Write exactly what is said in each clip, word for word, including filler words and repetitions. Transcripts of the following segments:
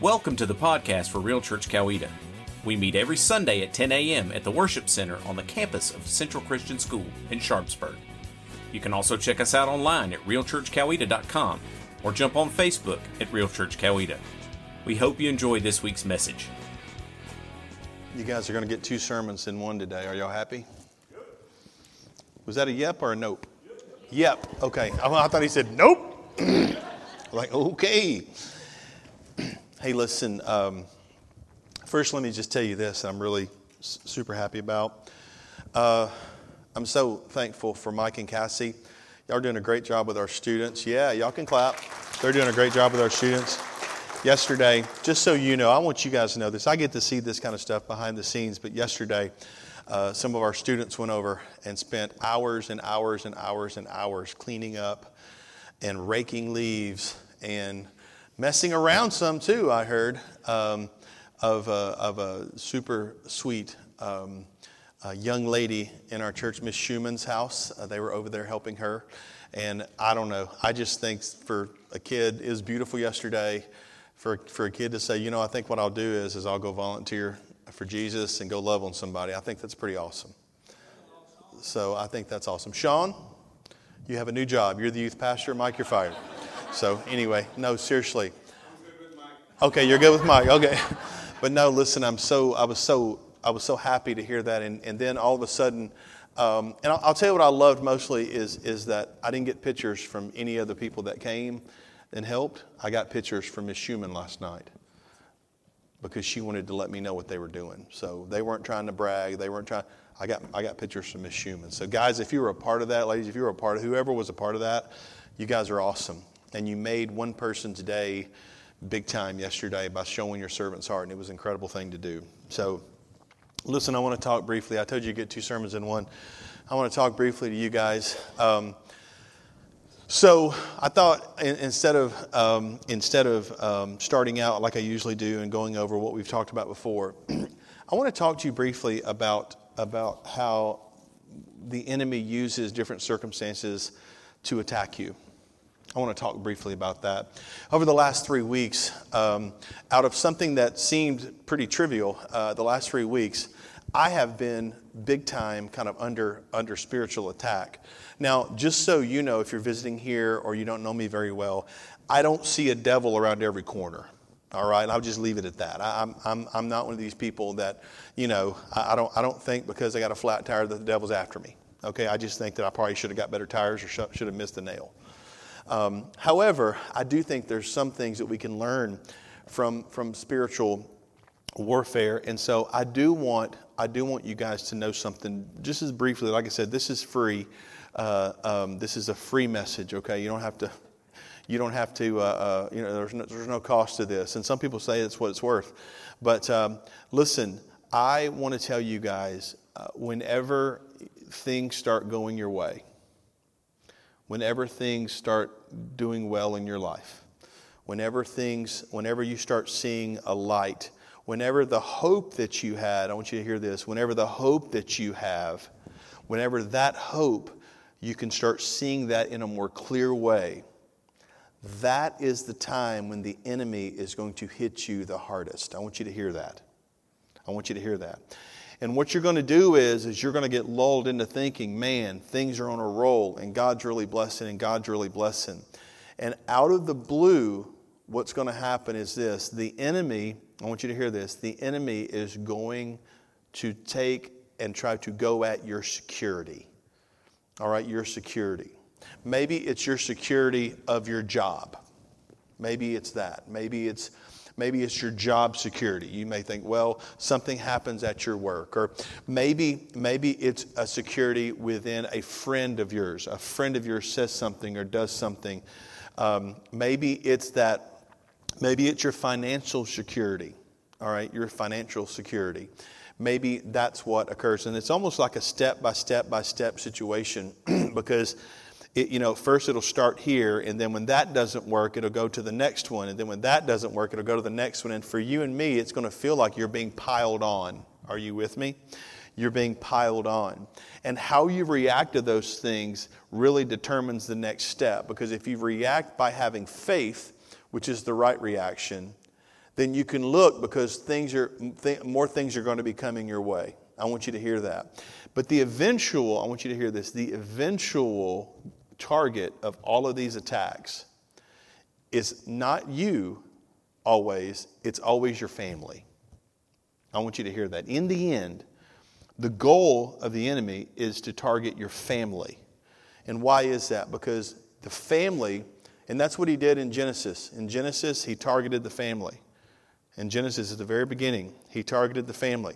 Welcome to the podcast for Real Church Coweta. We meet every Sunday at ten a.m. at the Worship Center on the campus of Central Christian School in Sharpsburg. You can also check us out online at real church coweta dot com or jump on Facebook at Real Church Coweta. We hope you enjoy this week's message. You guys are going to get two sermons in one today. Are y'all happy? Was that a yep or a nope? Yep. Yep. Okay. I thought he said nope. Like, okay. Hey, listen, um, first let me just tell you this I'm really s- super happy about. Uh, I'm so thankful for Mike and Cassie. Y'all are doing a great job with our students. Yeah, y'all can clap. They're doing a great job with our students. Yesterday, just so you know, I want you guys to know this. I get to see this kind of stuff behind the scenes, but yesterday uh, some of our students went over and spent hours and hours and hours and hours cleaning up and raking leaves and messing around some too, I heard, um, of, a, of a super sweet um, a young lady in our church, Miz Schumann's house. Uh, they were over there helping her. And I don't know, I just think for a kid, it was beautiful yesterday for, for a kid to say, you know, I think what I'll do is, is I'll go volunteer for Jesus and go love on somebody. I think that's pretty awesome. So I think that's awesome. Sean, you have a new job. You're the youth pastor. Mike, you're fired. So anyway, no, seriously. I'm good with Mike. Okay, you're good with Mike. Okay, but no, listen. I'm so I was so I was so happy to hear that, and, and then all of a sudden, um, and I'll, I'll tell you what I loved mostly is is that I didn't get pictures from any of the people that came and helped. I got pictures from Miz Schumann last night because she wanted to let me know what they were doing. So they weren't trying to brag. They weren't trying. I got I got pictures from Miz Schumann. So guys, if you were a part of that, ladies, if you were a part of whoever was a part of that, you guys are awesome. And you made one person's day big time yesterday by showing your servant's heart, and it was an incredible thing to do. So, listen, I want to talk briefly. I told you you get two sermons in one. I want to talk briefly to you guys. Um, so, I thought in, instead of um, instead of um, starting out like I usually do and going over what we've talked about before, I want to talk to you briefly about about how the enemy uses different circumstances to attack you. I want to talk briefly about that. Over the last three weeks, um, out of something that seemed pretty trivial, uh, the last three weeks, I have been big time kind of under under spiritual attack. Now, just so you know, if you're visiting here or you don't know me very well, I don't see a devil around every corner. All right, I'll just leave it at that. I, I'm I'm I'm not one of these people that, you know, I, I don't I don't think because I got a flat tire that the devil's after me. Okay, I just think that I probably should have got better tires or sh- should have missed the nail. Um, however, I do think there's some things that we can learn from from spiritual warfare, and so I do want I do want you guys to know something. Just as briefly, like I said, this is free. Uh, um, this is a free message. Okay, you don't have to. You don't have to. Uh, uh, you know, there's no, there's no cost to this, and some people say it's what it's worth. But um, listen, I want to tell you guys uh, whenever things start going your way. Whenever things start doing well in your life, whenever things, whenever you start seeing a light, whenever the hope that you had, I want you to hear this, whenever the hope that you have, whenever that hope, you can start seeing that in a more clear way, that is the time when the enemy is going to hit you the hardest. I want you to hear that. I want you to hear that. And what you're going to do is, is you're going to get lulled into thinking, man, things are on a roll and God's really blessing and God's really blessing. And out of the blue, what's going to happen is this. The enemy, I want you to hear this, the enemy is going to take and try to go at your security. All right, your security. Maybe it's your security of your job. Maybe it's that. Maybe it's Maybe it's your job security. You may think, well, something happens at your work. Or maybe maybe it's a security within a friend of yours. A friend of yours says something or does something. Um, maybe it's that, maybe it's your financial security. All right, your financial security. Maybe that's what occurs. And it's almost like a step by step by step situation because It, you know, first it'll start here, and then when that doesn't work, it'll go to the next one. And then when that doesn't work, it'll go to the next one. And for you and me, it's going to feel like you're being piled on. Are you with me? You're being piled on. And how you react to those things really determines the next step. Because if you react by having faith, which is the right reaction, then you can look, because things are th- more things are going to be coming your way. I want you to hear that. But the eventual, I want you to hear this, the eventual target of all of these attacks is not you always, it's always your family. I want you to hear that. In the end, the goal of the enemy is to target your family. And why is that? Because the family, and that's what he did in Genesis. In Genesis, he targeted the family. In Genesis, at the very beginning, he targeted the family.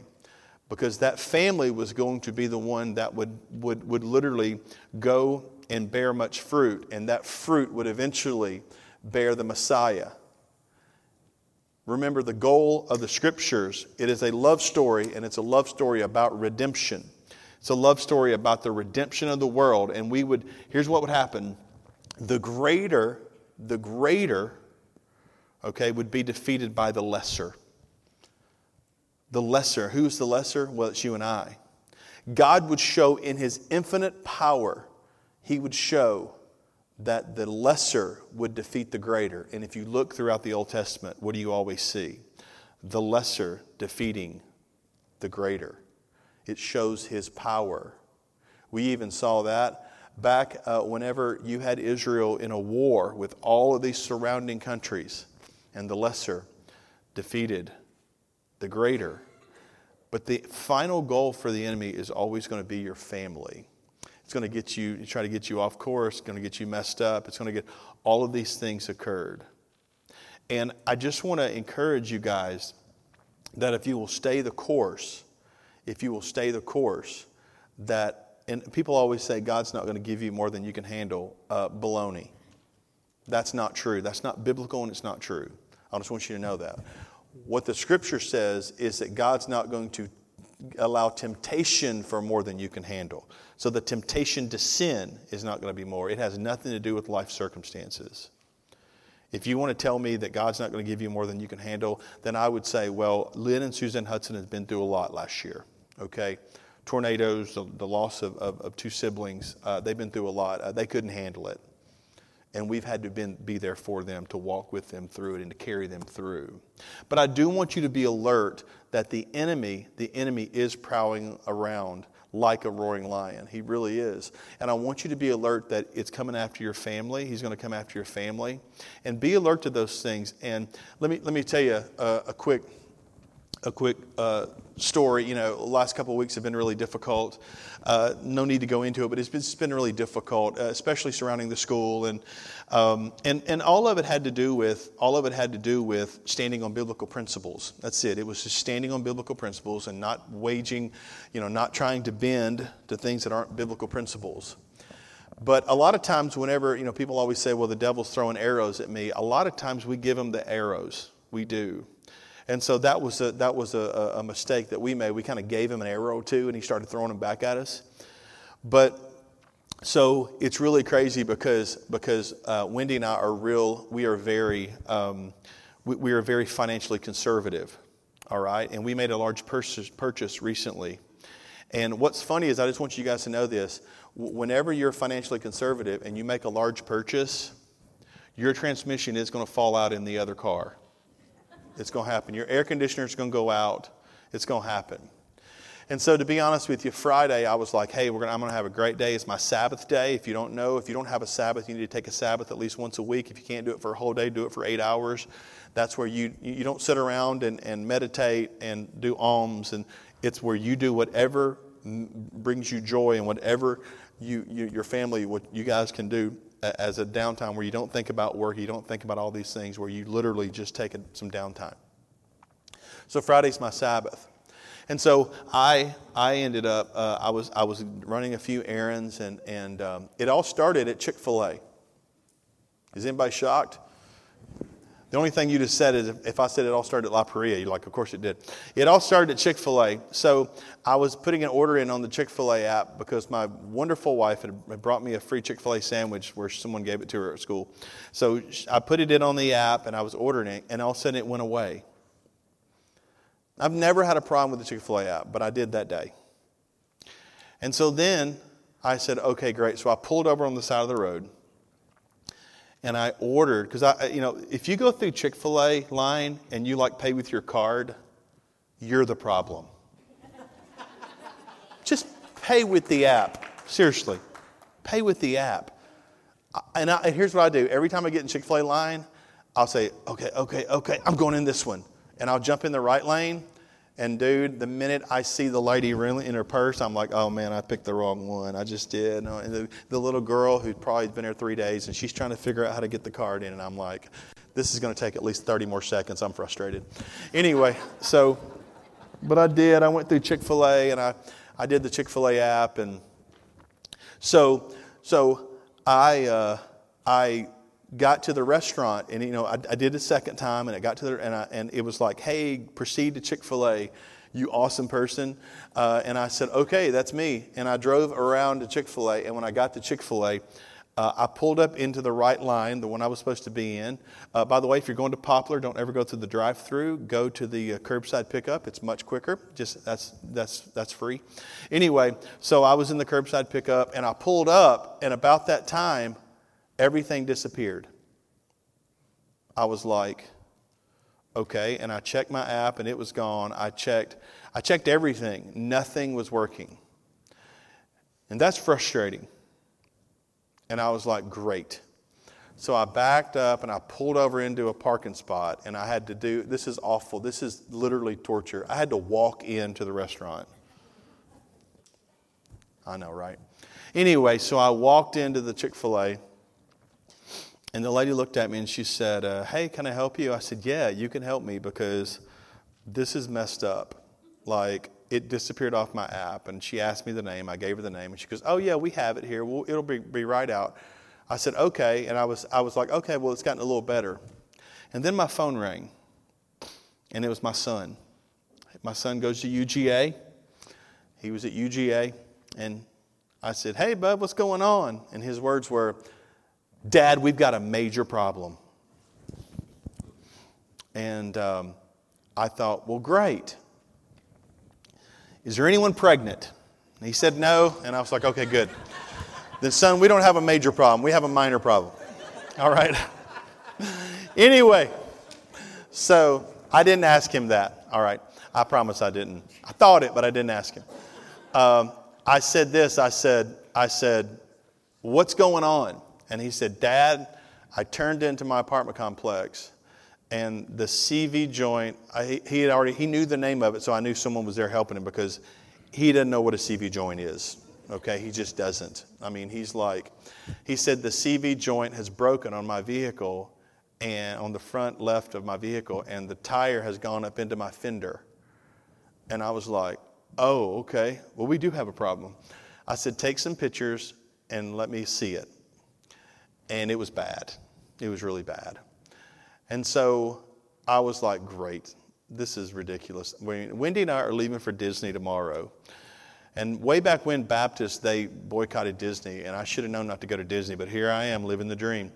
Because that family was going to be the one that would, would, would literally go and bear much fruit. And that fruit would eventually bear the Messiah. Remember the goal of the scriptures. It is a love story, and it's a love story about redemption. It's a love story about the redemption of the world. And we would, here's what would happen. The greater, the greater, okay, would be defeated by the lesser. The lesser. Who's the lesser? Well, it's you and I. God would show in his infinite power, he would show that the lesser would defeat the greater. And if you look throughout the Old Testament, what do you always see? The lesser defeating the greater. It shows his power. We even saw that back uh, whenever you had Israel in a war with all of these surrounding countries, and the lesser defeated the greater. But the final goal for the enemy is always going to be your family. It's going to get you, try to get you off course, it's going to get you messed up. It's going to get, all of these things occurred. And I just want to encourage you guys that if you will stay the course, if you will stay the course, that, and people always say, God's not going to give you more than you can handle. Uh, baloney. That's not true. That's not biblical, and it's not true. I just want you to know that. What the scripture says is that God's not going to allow temptation for more than you can handle. So the temptation to sin is not going to be more. It has nothing to do with life circumstances. If you want to tell me that God's not going to give you more than you can handle, then I would say, well, Lynn and Susan Hudson has been through a lot last year. Okay, tornadoes, the, the loss of, of, of two siblings, uh, they've been through a lot. Uh, they couldn't handle it. And we've had to been, be there for them, to walk with them through it and to carry them through. But I do want you to be alert that the enemy, the enemy is prowling around like a roaring lion. He really is. And I want you to be alert that it's coming after your family. He's going to come after your family. And be alert to those things. And let me let me tell you a, a quick a quick uh, story. You know, the last couple of weeks have been really difficult. Uh, no need to go into it, but it's been, it's been really difficult, uh, especially surrounding the school, and um, and and all of it had to do with all of it had to do with standing on biblical principles. That's it. It was just standing on biblical principles and not waging, you know, not trying to bend to things that aren't biblical principles. But a lot of times, whenever you know, people always say, "Well, the devil's throwing arrows at me." A lot of times, we give him the arrows. We do. And so that was a, that was a, a mistake that we made. We kind of gave him an arrow too, and he started throwing them back at us. But so it's really crazy because because uh, Wendy and I are real. We are very um, we, we are very financially conservative, all right. And we made a large purchase purchase recently. And what's funny is, I just want you guys to know this: whenever you're financially conservative and you make a large purchase, your transmission is going to fall out in the other car. It's going to happen. Your air conditioner is going to go out. It's going to happen. And so, to be honest with you, Friday I was like, hey, we're gonna, I'm going to have a great day. It's my Sabbath day. If you don't know, if you don't have a Sabbath, you need to take a Sabbath at least once a week. If you can't do it for a whole day, do it for eight hours. That's where you, you don't sit around and, and meditate and do alms. And it's where you do whatever brings you joy and whatever you, you your family, what you guys can do as a downtime, where you don't think about work, you don't think about all these things, where you literally just take some downtime. So Friday's my Sabbath, and so I I ended up uh, I was I was running a few errands, and and um, it all started at Chick-fil-A. Is anybody shocked? The only thing you just said is, if I said it all started at La Paria, you're like, of course it did. It all started at Chick-fil-A. So I was putting an order in on the Chick-fil-A app because my wonderful wife had brought me a free Chick-fil-A sandwich where someone gave it to her at school. So I put it in on the app and I was ordering it, and all of a sudden it went away. I've never had a problem with the Chick-fil-A app, but I did that day. And so then I said, okay, great. So I pulled over on the side of the road. and I ordered, because I, you know, if you go through Chick-fil-A line and you like pay with your card, you're the problem. Just pay with the app. Seriously, pay with the app. And, I, and here's what I do. Every time I get in Chick-fil-A line, I'll say, okay, okay, okay, I'm going in this one. And I'll jump in the right lane. And, dude, the minute I see the lady in her purse, I'm like, oh, man, I picked the wrong one. I just did. And the, the little girl who's probably been there three days, and she's trying to figure out how to get the card in. And I'm like, this is going to take at least thirty more seconds. I'm frustrated. Anyway, so, but I did. I went through Chick-fil-A, and I, I did the Chick-fil-A app. And so, so I uh, I got to the restaurant, and you know I, I did a second time, and I got to the and I, and it was like, hey, proceed to Chick-fil-A, you awesome person. Uh, and I said, okay, that's me. And I drove around to Chick-fil-A, and when I got to Chick-fil-A, uh, I pulled up into the right line, the one I was supposed to be in. Uh, by the way, if you're going to Poplar, don't ever go through the drive-through. Go to the uh, curbside pickup; it's much quicker. Just that's that's that's free. Anyway, so I was in the curbside pickup, and I pulled up, and about that time, everything disappeared. I was like, okay, and I checked my app and it was gone. I checked, I checked everything. Nothing was working. And that's frustrating. And I was like, great. So I backed up and I pulled over into a parking spot, and I had to do, this is awful. This is literally torture. I had to walk into the restaurant. I know, right? Anyway, so I walked into the Chick-fil-A. And the lady looked at me and she said, uh, hey, can I help you? I said, yeah, you can help me, because this is messed up. Like, it disappeared off my app. And she asked me the name. I gave her the name. And she goes, oh, yeah, we have it here. Well, it'll be, be right out. I said, okay. And I was I was like, okay, well, it's gotten a little better. And then my phone rang. And it was my son. My son goes to U G A. He was at U G A. And I said, hey, bub, what's going on? And his words were, Dad, we've got a major problem. And um, I thought, well, great. Is there anyone pregnant? And he said no, and I was like, okay, good. Then, son, we don't have a major problem. We have a minor problem. All right. Anyway, so I didn't ask him that. All right. I promise I didn't. I thought it, but I didn't ask him. Um, I said this. I said, I said, what's going on? And he said, Dad, I turned into my apartment complex, and the C V joint, I, he had already, he knew the name of it, so I knew someone was there helping him, because he doesn't know what a C V joint is, okay? He just doesn't. I mean, he's like, he said, the C V joint has broken on my vehicle, and on the front left of my vehicle, and the tire has gone up into my fender. And I was like, oh, okay, well, we do have a problem. I said, take some pictures and let me see it. And it was bad. It was really bad. And so I was like, great. This is ridiculous. Wendy and I are leaving for Disney tomorrow. And way back when, Baptists, they boycotted Disney. And I should have known not to go to Disney. But here I am living the dream.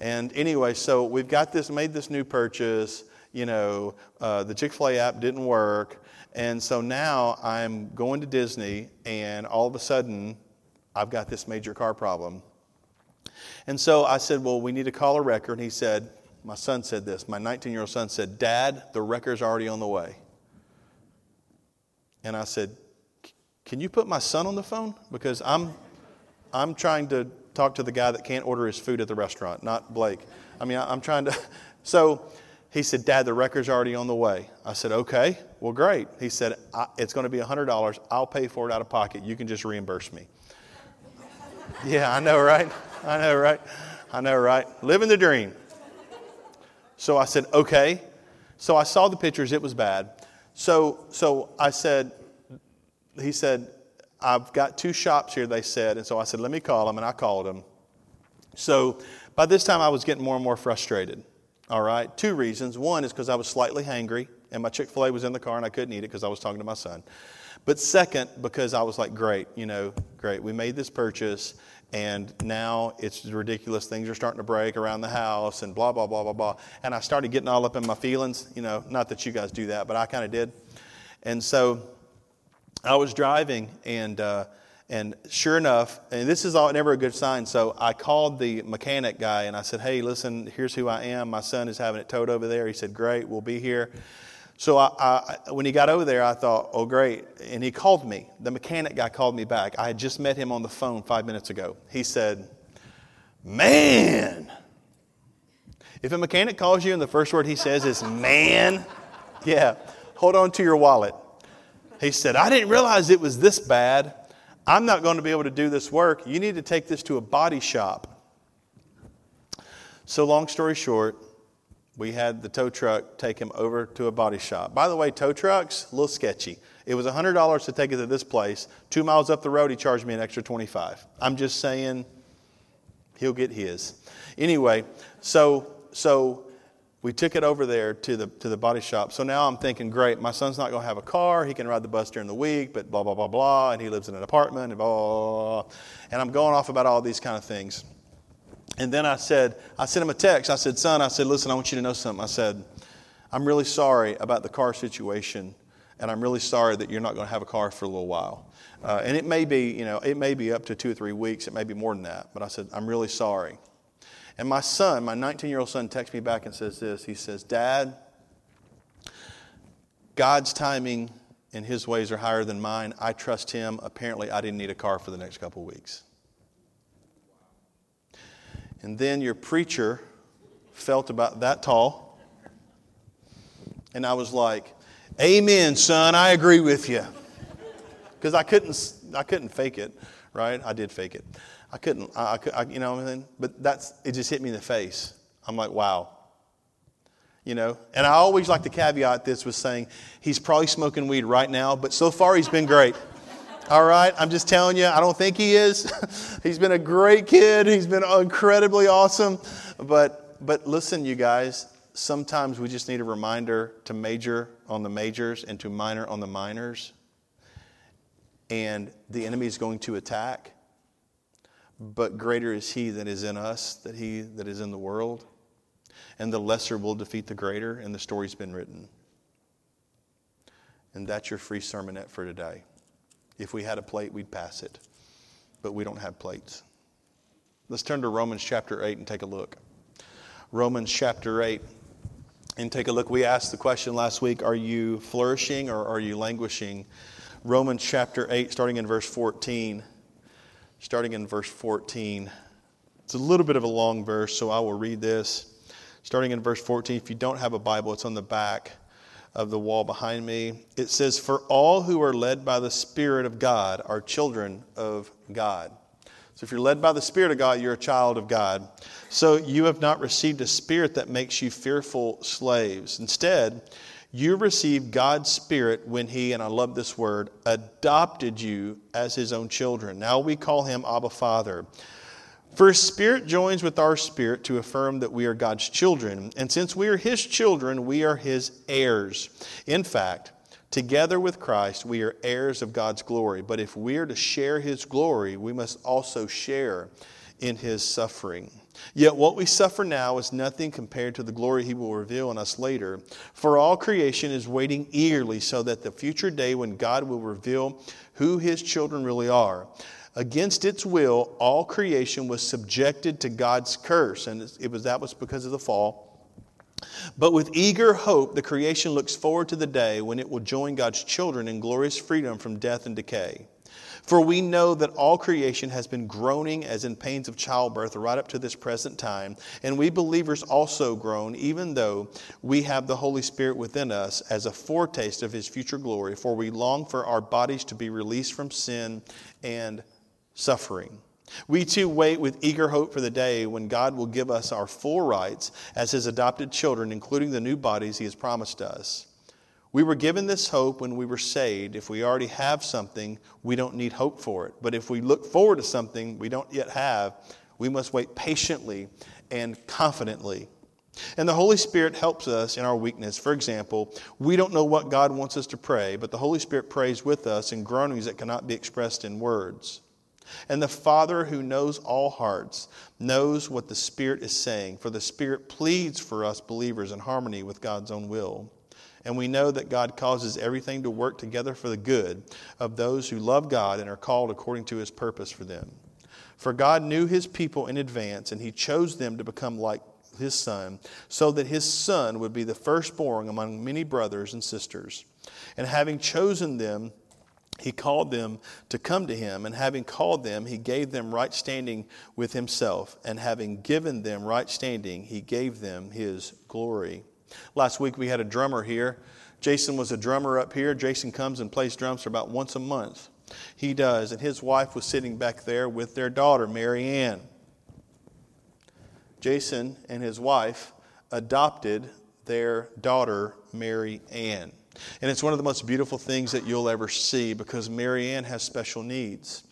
And anyway, so we've got this, made this new purchase. You know, uh, the Chick-fil-A app didn't work. And so now I'm going to Disney. And all of a sudden, I've got this major car problem. And so I said, well, we need to call a wrecker. And he said, my son said this, my nineteen-year-old son said, Dad, the wrecker's already on the way. And I said, can you put my son on the phone? Because I'm I'm trying to talk to the guy that can't order his food at the restaurant, not Blake. I mean, I'm trying to. So he said, Dad, the wrecker's already on the way. I said, okay, well, great. He said, I, it's going to be one hundred dollars. I'll pay for it out of pocket. You can just reimburse me. Yeah, I know, right? I know, right? I know, right? Living the dream. So I said, okay. So I saw the pictures. It was bad. So so I said, he said, I've got two shops here, they said. And so I said, let me call them. And I called them. So by this time, I was getting more and more frustrated. All right? Two reasons. One is because I was slightly hangry, and my Chick-fil-A was in the car, and I couldn't eat it because I was talking to my son. But second, because I was like, great, you know, great. We made this purchase. And now it's ridiculous. Things are starting to break around the house and blah, blah, blah, blah, blah. And I started getting all up in my feelings. You know, not that you guys do that, but I kind of did. And so I was driving, and uh, And sure enough, and this is all, never a good sign, so I called the mechanic guy and I said, hey, listen, here's who I am. My son is having it towed over there. He said, great, we'll be here. So I, I, when he got over there, I thought, oh, great. And he called me. The mechanic guy called me back. I had just met him on the phone five minutes ago. He said, man. If a mechanic calls you and the first word he says is man, yeah, hold on to your wallet. He said, I didn't realize it was this bad. I'm not going to be able to do this work. You need to take this to a body shop. So long story short, we had the tow truck take him over to a body shop. By the way, tow trucks, a little sketchy. It was one hundred dollars to take it to this place. Two miles up the road, he charged me an extra twenty-five dollars. I'm just saying, he'll get his. Anyway, so so we took it over there to the to the body shop. So now I'm thinking, great, my son's not going to have a car. He can ride the bus during the week, but blah, blah, blah, blah. And he lives in an apartment, and blah, blah, blah. And I'm going off about all these kind of things. And then I said, I sent him a text. I said, son, I said, listen, I want you to know something. I said, I'm really sorry about the car situation, and I'm really sorry that you're not going to have a car for a little while. Uh, and it may be, you know, it may be up to two or three weeks. It may be more than that. But I said, I'm really sorry. And my son, my nineteen-year-old son, texts me back and says this. He says, Dad, God's timing and his ways are higher than mine. I trust him. Apparently, I didn't need a car for the next couple weeks. And then your preacher felt about that tall. And I was like, amen, son, I agree with you. Because I couldn't I couldn't fake it, right? I did fake it. I couldn't, I, I, you know what I mean? But that's, it just hit me in the face. I'm like, wow. You know? And I always like to caveat this with saying, he's probably smoking weed right now, but so far he's been great. All right, I'm just telling you, I don't think he is. He's been a great kid. He's been incredibly awesome. But but listen, you guys, sometimes we just need a reminder to major on the majors and to minor on the minors. And the enemy is going to attack. But greater is he that is in us than he that is in the world. And the lesser will defeat the greater, and the story's been written. And that's your free sermonette for today. If we had a plate, we'd pass it. But we don't have plates. Let's turn to Romans chapter eight and take a look. Romans chapter eight and take a look. We asked the question last week, are you flourishing or are you languishing? Romans chapter eight, starting in verse fourteen. Starting in verse fourteen. It's a little bit of a long verse, so I will read this. Starting in verse fourteen, if you don't have a Bible, it's on the back of the wall behind me. It says, for all who are led by the Spirit of God are children of God. So if you're led by the Spirit of God, you're a child of God. So you have not received a spirit that makes you fearful slaves. Instead, you received God's Spirit when he, and I love this word, adopted you as his own children. Now we call him Abba, Father. For his Spirit joins with our spirit to affirm that we are God's children. And since we are his children, we are his heirs. In fact, together with Christ, we are heirs of God's glory. But if we are to share his glory, we must also share in his suffering. Yet what we suffer now is nothing compared to the glory he will reveal in us later. For all creation is waiting eagerly so that the future day when God will reveal who his children really are. Against its will, all creation was subjected to God's curse, and it was that was because of the fall. But with eager hope, the creation looks forward to the day when it will join God's children in glorious freedom from death and decay. For we know that all creation has been groaning as in pains of childbirth right up to this present time, and we believers also groan, even though we have the Holy Spirit within us as a foretaste of his future glory, for we long for our bodies to be released from sin and suffering. We too wait with eager hope for the day when God will give us our full rights as his adopted children, including the new bodies he has promised us. We were given this hope when we were saved. If we already have something, we don't need hope for it. But if we look forward to something we don't yet have, we must wait patiently and confidently. And the Holy Spirit helps us in our weakness. For example, we don't know what God wants us to pray, but the Holy Spirit prays with us in groanings that cannot be expressed in words. And the Father who knows all hearts knows what the Spirit is saying, for the Spirit pleads for us believers in harmony with God's own will. And we know that God causes everything to work together for the good of those who love God and are called according to his purpose for them. For God knew his people in advance, and he chose them to become like his son, so that his son would be the firstborn among many brothers and sisters. And having chosen them, he called them to come to him, and having called them, he gave them right standing with himself, and having given them right standing, he gave them his glory. Last week we had a drummer here. Jason was a drummer up here. Jason comes and plays drums for about once a month. He does, and his wife was sitting back there with their daughter, Marianne. Jason and his wife adopted their daughter, Marianne. And it's one of the most beautiful things that you'll ever see, because Marianne has special needs.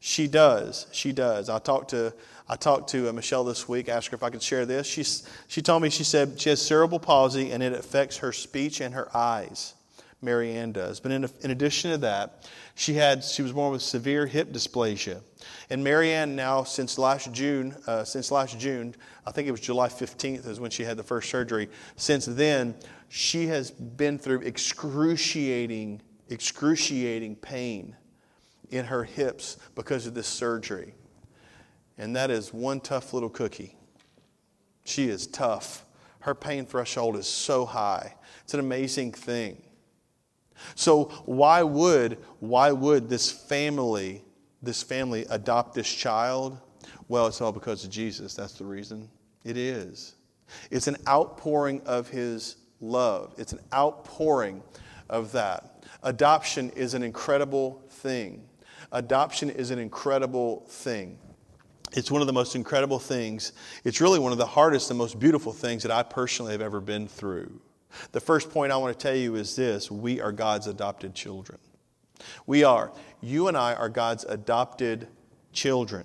She does. She does. I talked to I talked to Michelle this week, asked her if I could share this. She, she told me, she said she has cerebral palsy and it affects her speech and her eyes. Marianne does. But in, in addition to that, she had she was born with severe hip dysplasia. And Marianne now, since last June, uh, since last June, I think it was July fifteenth is when she had the first surgery. Since then, she has been through excruciating, excruciating pain in her hips because of this surgery. And that is one tough little cookie. She is tough. Her pain threshold is so high. It's an amazing thing. So why would why would this family this family adopt this child? Well, it's all because of Jesus. That's the reason. It is. It's an outpouring of his love. It's an outpouring of that. Adoption is an incredible thing. Adoption is an incredible thing. It's one of the most incredible things. It's really one of the hardest and most beautiful things that I personally have ever been through. The first point I want to tell you is this. We are God's adopted children. We are. You and I are God's adopted children.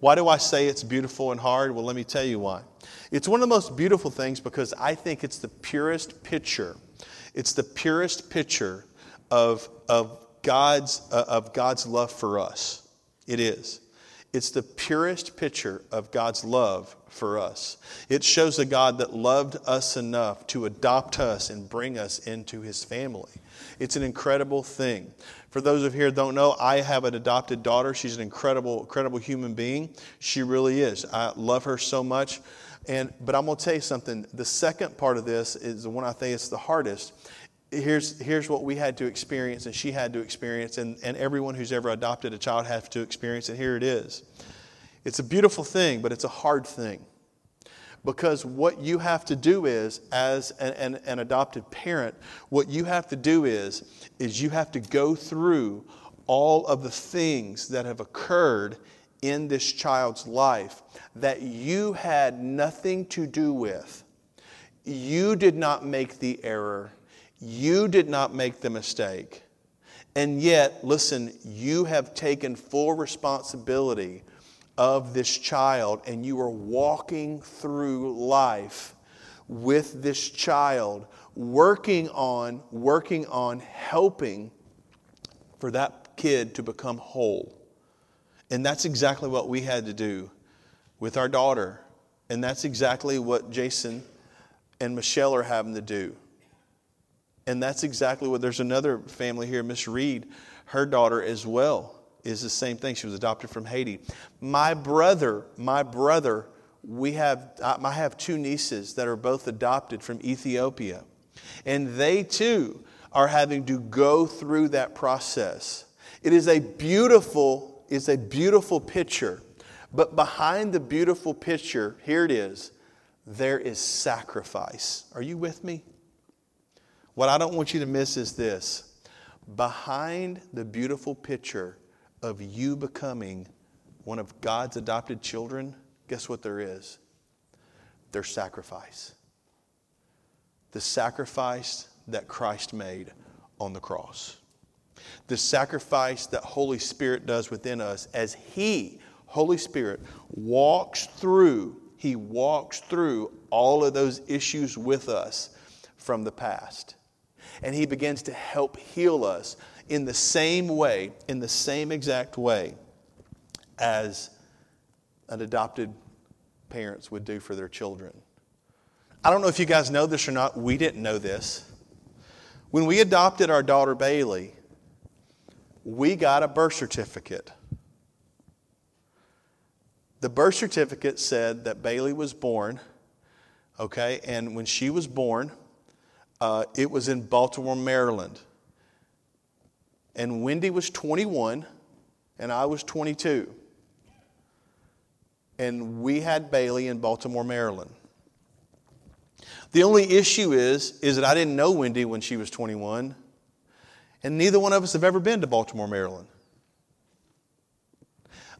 Why do I say it's beautiful and hard? Well, let me tell you why. It's one of the most beautiful things because I think it's the purest picture. It's the purest picture of, of, God's, uh, of God's love for us. It is. It's the purest picture of God's love for us. It shows a God that loved us enough to adopt us and bring us into his family. It's an incredible thing. For those of you here who don't know, I have an adopted daughter. She's an incredible, incredible human being. She really is. I love her so much. And but I'm going to tell you something. The second part of this is the one I think is the hardest. Here's here's what we had to experience and she had to experience and, and everyone who's ever adopted a child has to experience, and here it is. It's a beautiful thing, but it's a hard thing. Because what you have to do is, as an, an, an adopted parent, what you have to do is, is you have to go through all of the things that have occurred in this child's life that you had nothing to do with. You did not make the error. You did not make the mistake. And yet, listen, you have taken full responsibility of this child, and you are walking through life with this child, working on, working on helping for that kid to become whole. And that's exactly what we had to do with our daughter. And that's exactly what Jason and Michelle are having to do. And that's exactly what, there's another family here, Miz Reed, her daughter as well is the same thing. She was adopted from Haiti. My brother, my brother, we have, I have two nieces that are both adopted from Ethiopia. And they too are having to go through that process. It is a beautiful, it's a beautiful picture. But behind the beautiful picture, here it is, there is sacrifice. Are you with me? What I don't want you to miss is this. Behind the beautiful picture of you becoming one of God's adopted children, guess what there is? There's sacrifice. The sacrifice that Christ made on the cross. The sacrifice that Holy Spirit does within us as He, Holy Spirit, walks through, He walks through all of those issues with us from the past. And He begins to help heal us in the same way, in the same exact way as an adopted parents would do for their children. I don't know if you guys know this or not. We didn't know this. When we adopted our daughter Bailey, we got a birth certificate. The birth certificate said that Bailey was born, okay, and when she was born, uh, it was in Baltimore, Maryland. And Wendy was twenty-one, and I was twenty-two. And we had Bailey in Baltimore, Maryland. The only issue is, is that I didn't know Wendy when she was twenty-one, and neither one of us have ever been to Baltimore, Maryland.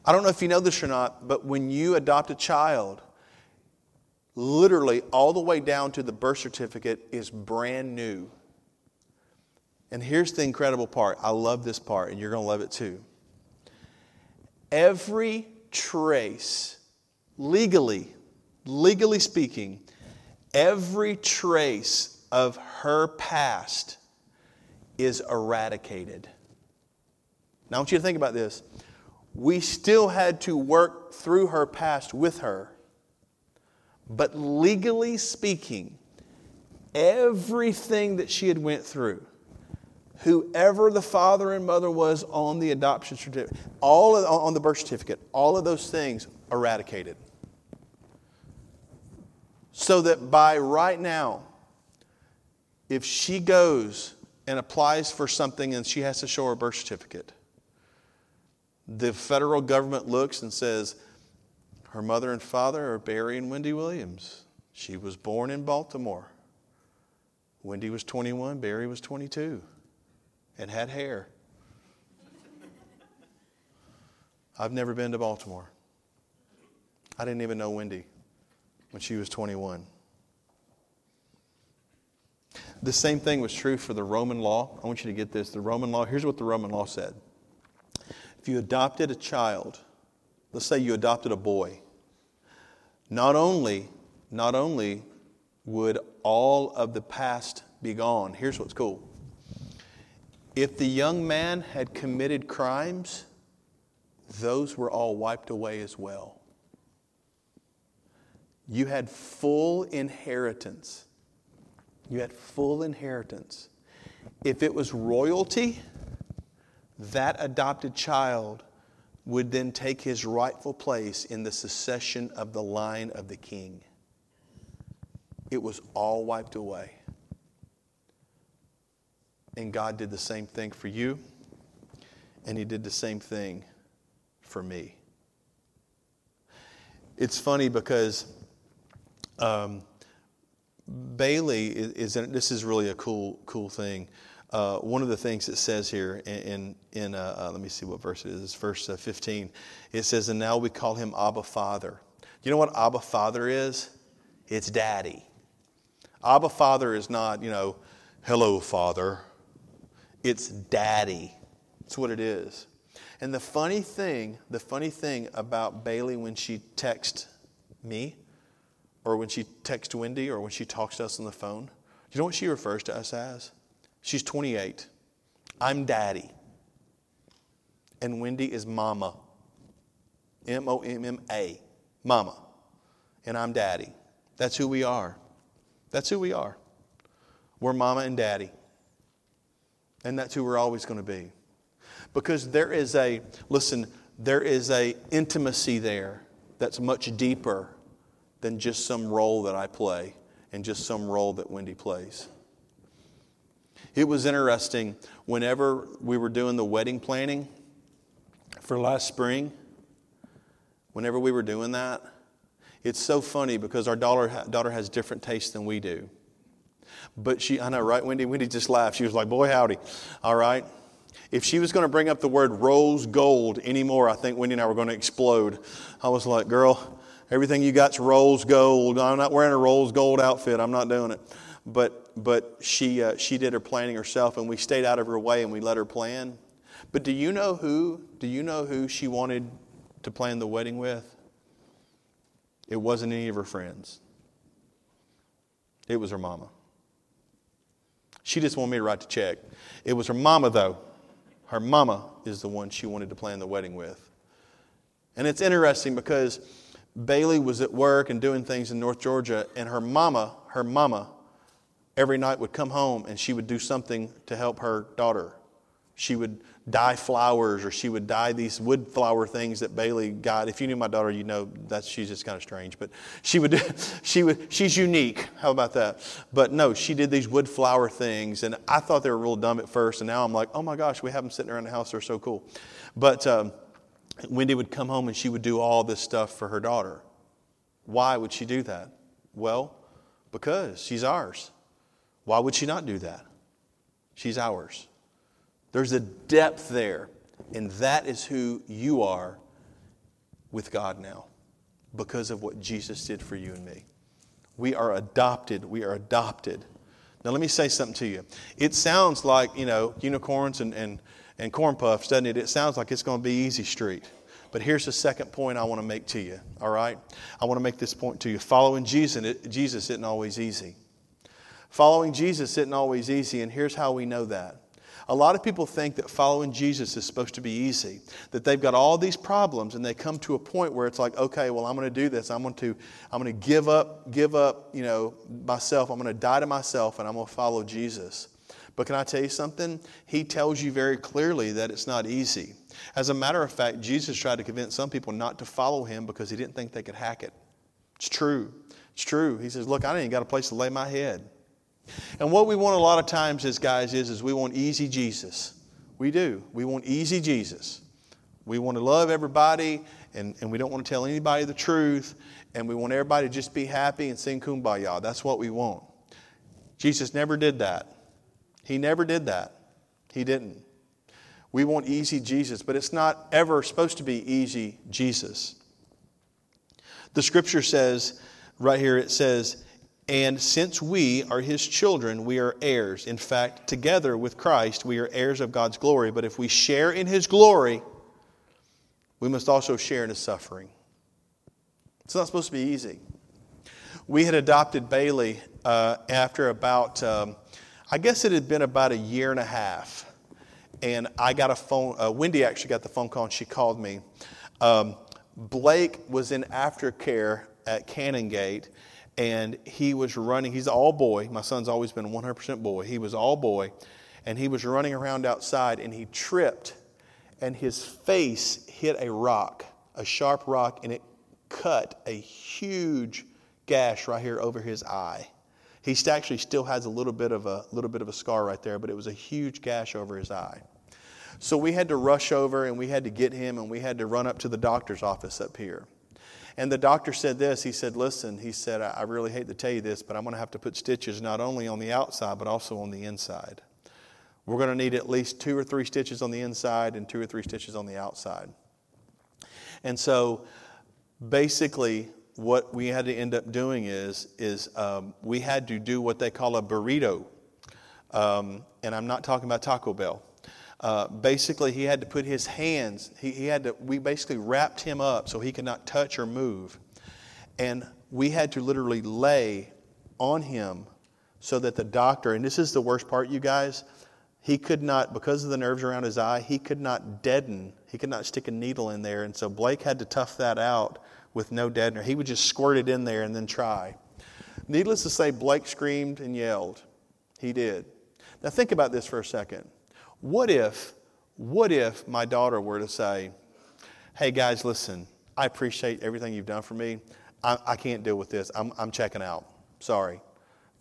I don't know if you know this or not, but when you adopt a child, literally all the way down to the birth certificate is brand new. And here's the incredible part. I love this part, and you're going to love it too. Every trace, legally, legally speaking, every trace of her past is eradicated. Now I want you to think about this. We still had to work through her past with her. But legally speaking, everything that she had went through, whoever the father and mother was on the adoption certificate, all of, on the birth certificate, all of those things eradicated. So that by right now, if she goes and applies for something and she has to show her birth certificate, the federal government looks and says, her mother and father are Barry and Wendy Williams. She was born in Baltimore. Wendy was twenty-one, Barry was twenty-two. And had hair. I've never been to Baltimore. I didn't even know Wendy when she was twenty-one. The same thing was true for the Roman law. I want you to get this. The Roman law, here's what the Roman law said. If you adopted a child, let's say you adopted a boy, not only, not only would all of the past be gone. Here's what's cool. If the young man had committed crimes, those were all wiped away as well. You had full inheritance. You had full inheritance. If it was royalty, that adopted child would then take his rightful place in the succession of the line of the king. It was all wiped away. And God did the same thing for you, and He did the same thing for me. It's funny because um, Bailey is, is this is really a cool cool thing. Uh, one of the things it says here in in uh, uh, let me see what verse it is. It's verse uh, fifteen. It says, "And now we call Him Abba, Father." You know what Abba, Father is? It's Daddy. Abba, Father is not, you know, hello, Father. It's Daddy. That's what it is. And the funny thing, the funny thing about Bailey when she texts me or when she texts Wendy or when she talks to us on the phone, you know what she refers to us as? She's twenty-eight. I'm Daddy. And Wendy is Mama. M O M M A. Mama. And I'm Daddy. That's who we are. That's who we are. We're Mama and Daddy. And that's who we're always going to be. Because there is a, listen, there is a intimacy there that's much deeper than just some role that I play and just some role that Wendy plays. It was interesting whenever we were doing the wedding planning for last spring, whenever we were doing that, it's so funny because our daughter, daughter has different tastes than we do. But she, I know, right, Wendy? Wendy just laughed. She was like, boy, howdy. All right. If she was going to bring up the word rose gold anymore, I think Wendy and I were going to explode. I was like, girl, everything you got's rose gold. I'm not wearing a rose gold outfit. I'm not doing it. But but she uh, she did her planning herself, and we stayed out of her way, and we let her plan. But do you know who? Do you know who she wanted to plan the wedding with? It wasn't any of her friends. It was her mama. She just wanted me to write the check. It was her mama, though. Her mama is the one she wanted to plan the wedding with. And it's interesting because Bailey was at work and doing things in North Georgia, and her mama, her mama, every night would come home and she would do something to help her daughter. She would dye flowers, or she would dye these wood flower things that Bailey got. If you knew my daughter, you know that she's just kind of strange. But she would, she would, she's unique. How about that? But no, she did these wood flower things, and I thought they were real dumb at first. And now I'm like, oh my gosh, we have them sitting around the house. They're so cool. But um, Wendy would come home and she would do all this stuff for her daughter. Why would she do that? Well, because she's ours. Why would she not do that? She's ours. There's a depth there, and that is who you are with God now because of what Jesus did for you and me. We are adopted. We are adopted. Now, let me say something to you. It sounds like, you know, unicorns and, and, and corn puffs, doesn't it? It sounds like it's going to be easy street. But here's the second point I want to make to you, all right? I want to make this point to you. Following Jesus, Jesus isn't always easy. Following Jesus isn't always easy, and here's how we know that. A lot of people think that following Jesus is supposed to be easy, that they've got all these problems and they come to a point where it's like, okay, well, I'm going to do this. I'm going to, I'm going to give up, give up, you know, myself. I'm going to die to myself and I'm going to follow Jesus. But can I tell you something? He tells you very clearly that it's not easy. As a matter of fact, Jesus tried to convince some people not to follow him because he didn't think they could hack it. It's true. It's true. He says, look, I ain't got a place to lay my head. And what we want a lot of times as guys is, is we want easy Jesus. We do. We want easy Jesus. We want to love everybody, and, and we don't want to tell anybody the truth, and we want everybody to just be happy and sing Kumbaya. That's what we want. Jesus never did that. He never did that. He didn't. We want easy Jesus, but it's not ever supposed to be easy Jesus. The scripture says, right here it says, and since we are his children, we are heirs. In fact, together with Christ, we are heirs of God's glory. But if we share in his glory, we must also share in his suffering. It's not supposed to be easy. We had adopted Bailey uh, after about, um, I guess it had been about a year and a half. And I got a phone, uh, Wendy actually got the phone call and she called me. Um, Blake was in aftercare at Canongate. And he was running, he's all boy. My son's always been one hundred percent boy. He was all boy. And he was running around outside and he tripped. And his face hit a rock, a sharp rock. And it cut a huge gash right here over his eye. He actually still has a little bit of a little bit of a scar right there. But it was a huge gash over his eye. So we had to rush over and we had to get him. And we had to run up to the doctor's office up here. And the doctor said this, he said, listen, he said, I really hate to tell you this, but I'm going to have to put stitches not only on the outside, but also on the inside. We're going to need at least two or three stitches on the inside and two or three stitches on the outside. And so basically what we had to end up doing is, is um, we had to do what they call a burrito. Um, and I'm not talking about Taco Bell. Uh, basically, he had to put his hands, he, he had to, we basically wrapped him up so he could not touch or move. And we had to literally lay on him so that the doctor, and this is the worst part, you guys, he could not, because of the nerves around his eye, he could not deaden, he could not stick a needle in there. And so Blake had to tough that out with no deadener. He would just squirt it in there and then try. Needless to say, Blake screamed and yelled. He did. Now think about this for a second. What if, what if my daughter were to say, hey guys, listen, I appreciate everything you've done for me. I, I can't deal with this. I'm, I'm checking out. Sorry.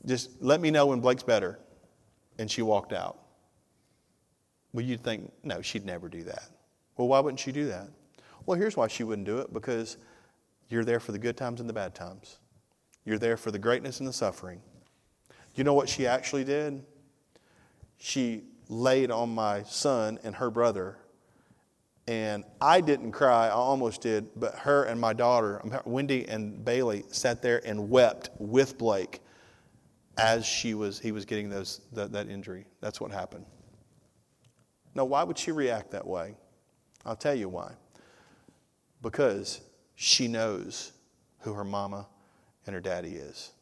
Just let me know when Blake's better. And she walked out. Well, you'd think, no, she'd never do that. Well, why wouldn't she do that? Well, here's why she wouldn't do it. Because you're there for the good times and the bad times. You're there for the greatness and the suffering. You know what she actually did? She laid on my son and her brother, and I didn't cry. I almost did, but her and my daughter, Wendy and Bailey, sat there and wept with Blake as she was he was getting those that, that injury. That's what happened. Now, why would she react that way? I'll tell you why. Because she knows who her mama and her daddy is,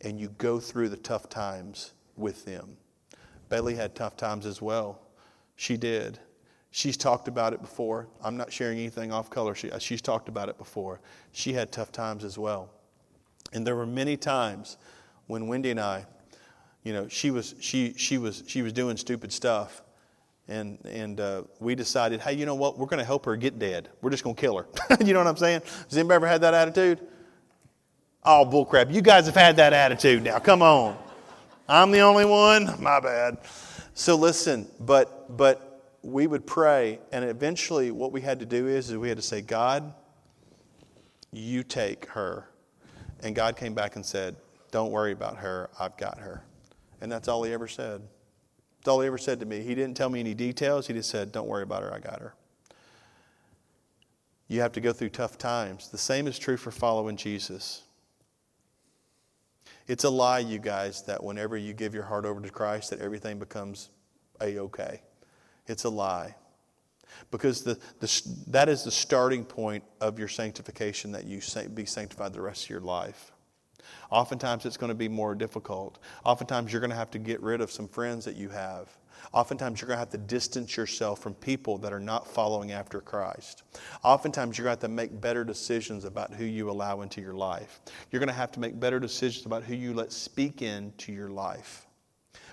and you go through the tough times with them. Bailey had tough times as well. She did. She's talked about it before. I'm not sharing anything off color. She, she's talked about it before. She had tough times as well. And there were many times when Wendy and I, you know, she was she she was she was doing stupid stuff, and and uh, we decided, hey, you know what? We're going to help her get dead. We're just going to kill her. You know what I'm saying? Has anybody ever had that attitude? Oh, bullcrap! You guys have had that attitude. Now, come on. I'm the only one. My bad. So listen, but but. we would pray, and eventually what we had to do is, is we had to say, God, you take her. And God came back and said, don't worry about her. I've got her. And that's all he ever said. That's all he ever said to me. He didn't tell me any details. He just said, don't worry about her. I got her. You have to go through tough times. The same is true for following Jesus. It's a lie, you guys, that whenever you give your heart over to Christ, that everything becomes A-okay. It's a lie, because the, the that is the starting point of your sanctification, that you be sanctified the rest of your life. Oftentimes it's going to be more difficult. Oftentimes you're going to have to get rid of some friends that you have. Oftentimes you're going to have to distance yourself from people that are not following after Christ. Oftentimes you're going to have to make better decisions about who you allow into your life. You're going to have to make better decisions about who you let speak into your life.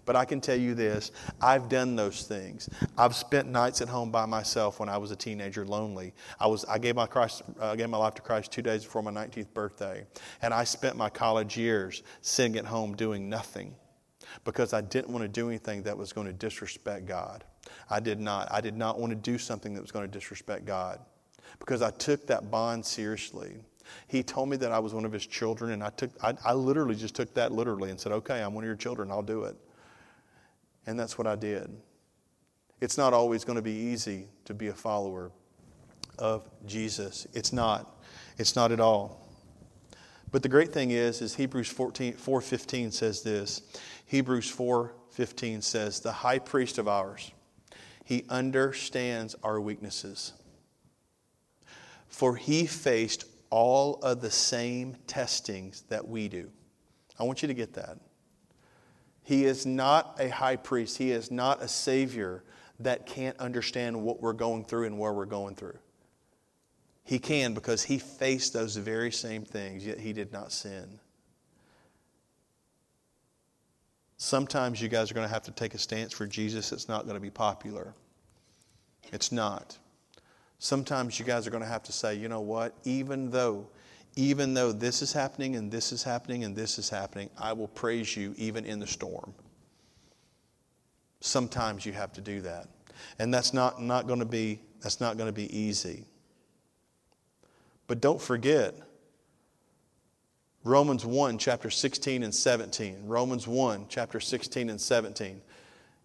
But I can tell you this, I've done those things. I've spent nights at home by myself when I was a teenager, lonely. I was I gave my Christ, uh, gave my life to Christ two days before my nineteenth birthday. And I spent my college years sitting at home doing nothing, because I didn't want to do anything that was going to disrespect God. I did not. I did not want to do something that was going to disrespect God, because I took that bond seriously. He told me that I was one of his children, and I took I, I literally just took that literally and said, okay, I'm one of your children, I'll do it. And that's what I did. It's not always going to be easy to be a follower of Jesus. It's not. It's not at all. But the great thing is, is Hebrews fourteen, four fifteen says this. Hebrews four fifteen says, the high priest of ours, he understands our weaknesses. For he faced all of the same testings that we do. I want you to get that. He is not a high priest. He is not a savior that can't understand what we're going through and where we're going through. He can, because he faced those very same things, yet he did not sin. Sometimes you guys are going to have to take a stance for Jesus. It's not going to be popular. It's not. Sometimes you guys are going to have to say, you know what, even though Even though this is happening and this is happening and this is happening, I will praise you even in the storm. Sometimes you have to do that. And that's not, not going to be, that's not going to be easy. But don't forget Romans one, chapter sixteen and seventeen. Romans one, chapter sixteen and seventeen.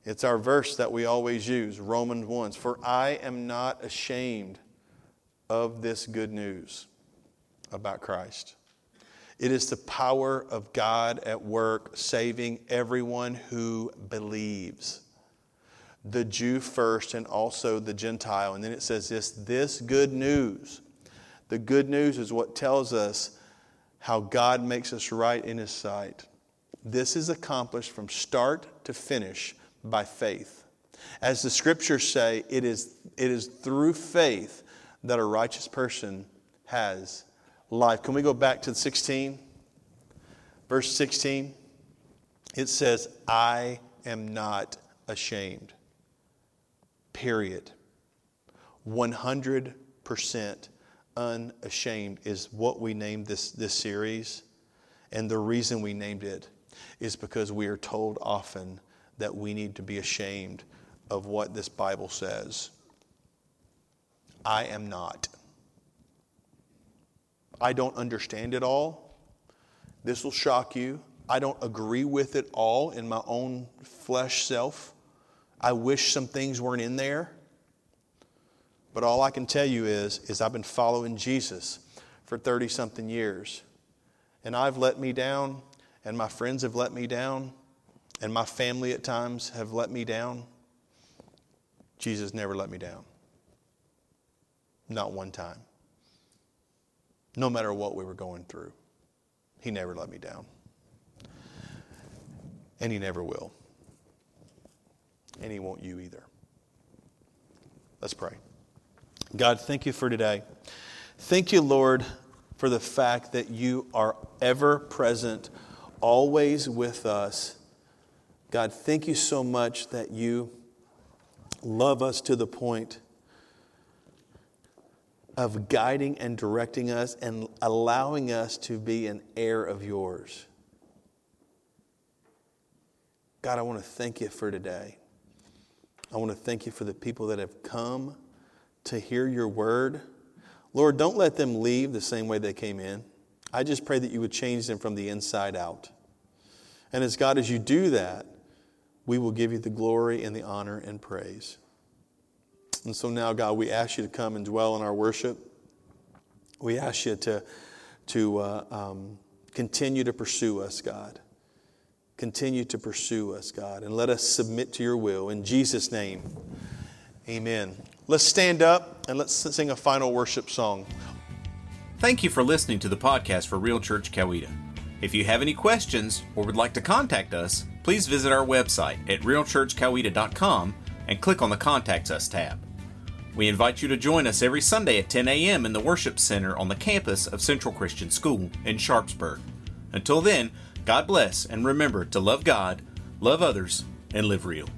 It's our verse that we always use, Romans one. For I am not ashamed of this good news about Christ. It is the power of God at work, saving everyone who believes, the Jew first and also the Gentile. And then it says this, this good news, the good news is what tells us how God makes us right in his sight. This is accomplished from start to finish by faith. As the scriptures say, it is, it is through faith that a righteous person has life. Can we go back to sixteen? Verse sixteen. It says, I am not ashamed. Period. one hundred percent unashamed is what we named this, this series. And the reason we named it is because we are told often that we need to be ashamed of what this Bible says. I am not. I don't understand it all. This will shock you. I don't agree with it all in my own flesh self. I wish some things weren't in there. But all I can tell you is, is I've been following Jesus for thirty-something years. And I've let me down, and my friends have let me down, and my family at times have let me down. Jesus never let me down. Not one time. No matter what we were going through, he never let me down. And he never will. And he won't you either. Let's pray. God, thank you for today. Thank you, Lord, for the fact that you are ever present, always with us. God, thank you so much that you love us to the point of guiding and directing us and allowing us to be an heir of yours. God, I want to thank you for today. I want to thank you for the people that have come to hear your word. Lord, don't let them leave the same way they came in. I just pray that you would change them from the inside out. And as God, as you do that, we will give you the glory and the honor and praise. And so now, God, we ask you to come and dwell in our worship. We ask you to, to uh, um, continue to pursue us, God. Continue to pursue us, God, and let us submit to your will. In Jesus' name, amen. Let's stand up and let's sing a final worship song. Thank you for listening to the podcast for Real Church Coweta. If you have any questions or would like to contact us, please visit our website at real church coweta dot com and click on the Contact Us tab. We invite you to join us every Sunday at ten a.m. in the Worship Center on the campus of Central Christian School in Sharpsburg. Until then, God bless, and remember to love God, love others, and live real.